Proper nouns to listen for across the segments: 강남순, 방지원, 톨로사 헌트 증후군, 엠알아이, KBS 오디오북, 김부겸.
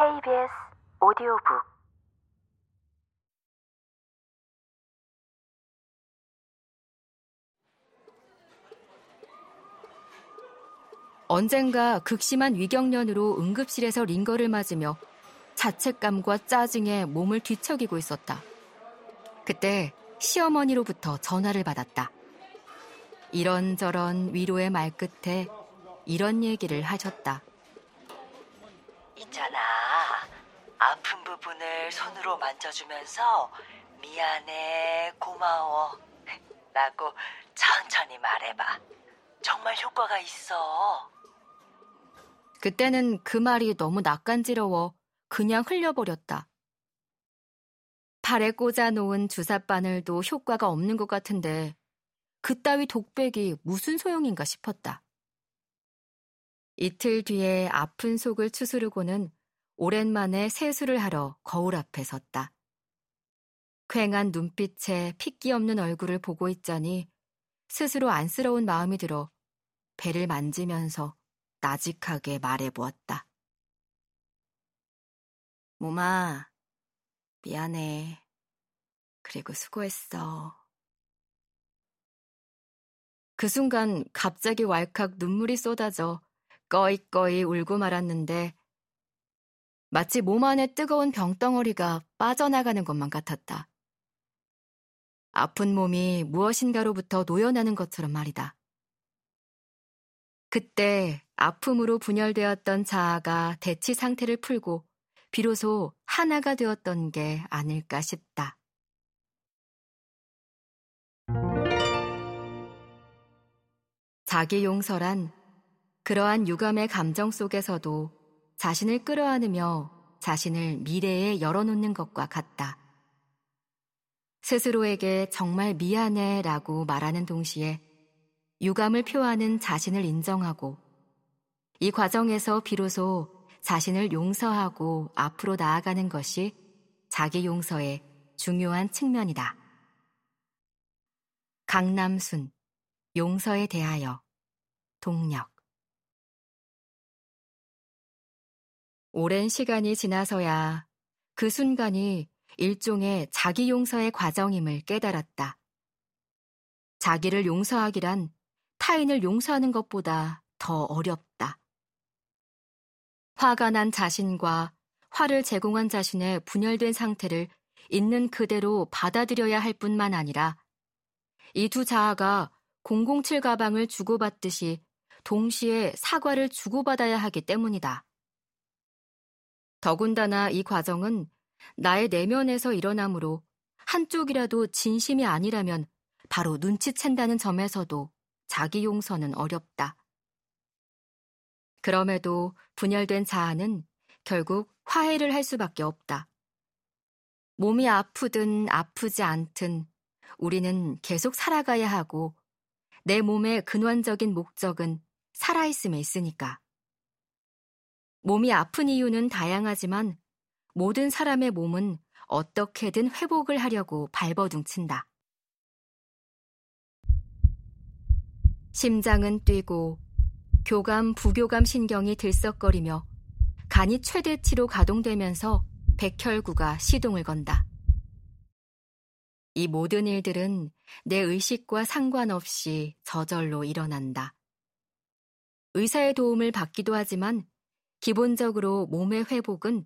KBS 오디오북 언젠가 극심한 위경련으로 응급실에서 링거를 맞으며 자책감과 짜증에 몸을 뒤척이고 있었다. 그때 시어머니로부터 전화를 받았다. 이런저런 위로의 말끝에 이런 얘기를 하셨다. 있잖아, 아픈 부분을 손으로 만져주면서 미안해, 고마워 라고 천천히 말해봐. 정말 효과가 있어. 그때는 그 말이 너무 낯간지러워 그냥 흘려버렸다. 발에 꽂아놓은 주사바늘도 효과가 없는 것 같은데 그따위 독백이 무슨 소용인가 싶었다. 이틀 뒤에 아픈 속을 추스르고는 오랜만에 세수를 하러 거울 앞에 섰다. 퀭한 눈빛에 핏기 없는 얼굴을 보고 있자니 스스로 안쓰러운 마음이 들어 배를 만지면서 나직하게 말해보았다. 모마, 미안해. 그리고 수고했어. 그 순간 갑자기 왈칵 눈물이 쏟아져 꺼이꺼이 울고 말았는데 마치 몸 안에 뜨거운 병덩어리가 빠져나가는 것만 같았다. 아픈 몸이 무엇인가로부터 놓여나는 것처럼 말이다. 그때 아픔으로 분열되었던 자아가 대치 상태를 풀고 비로소 하나가 되었던 게 아닐까 싶다. 자기 용서란 그러한 유감의 감정 속에서도 자신을 끌어안으며 자신을 미래에 열어놓는 것과 같다. 스스로에게 정말 미안해 라고 말하는 동시에 유감을 표하는 자신을 인정하고 이 과정에서 비로소 자신을 용서하고 앞으로 나아가는 것이 자기 용서의 중요한 측면이다. 강남순, 용서에 대하여, 동력. 오랜 시간이 지나서야 그 순간이 일종의 자기 용서의 과정임을 깨달았다. 자기를 용서하기란 타인을 용서하는 것보다 더 어렵다. 화가 난 자신과 화를 제공한 자신의 분열된 상태를 있는 그대로 받아들여야 할 뿐만 아니라 이 두 자아가 007 가방을 주고받듯이 동시에 사과를 주고받아야 하기 때문이다. 더군다나 이 과정은 나의 내면에서 일어나므로 한쪽이라도 진심이 아니라면 바로 눈치챈다는 점에서도 자기 용서는 어렵다. 그럼에도 분열된 자아는 결국 화해를 할 수밖에 없다. 몸이 아프든 아프지 않든 우리는 계속 살아가야 하고 내 몸의 근원적인 목적은 살아있음에 있으니까. 몸이 아픈 이유는 다양하지만 모든 사람의 몸은 어떻게든 회복을 하려고 발버둥친다. 심장은 뛰고 교감, 부교감 신경이 들썩거리며 간이 최대치로 가동되면서 백혈구가 시동을 건다. 이 모든 일들은 내 의식과 상관없이 저절로 일어난다. 의사의 도움을 받기도 하지만 기본적으로 몸의 회복은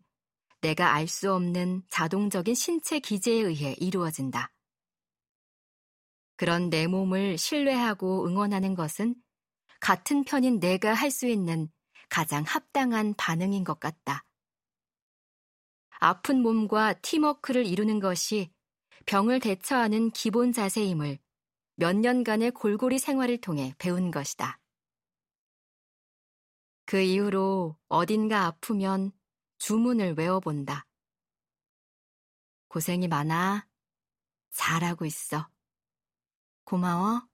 내가 알 수 없는 자동적인 신체 기제에 의해 이루어진다. 그런 내 몸을 신뢰하고 응원하는 것은 같은 편인 내가 할 수 있는 가장 합당한 반응인 것 같다. 아픈 몸과 팀워크를 이루는 것이 병을 대처하는 기본 자세임을 몇 년간의 골고리 생활을 통해 배운 것이다. 그 이후로 어딘가 아프면 주문을 외워본다. 고생이 많아. 잘하고 있어. 고마워.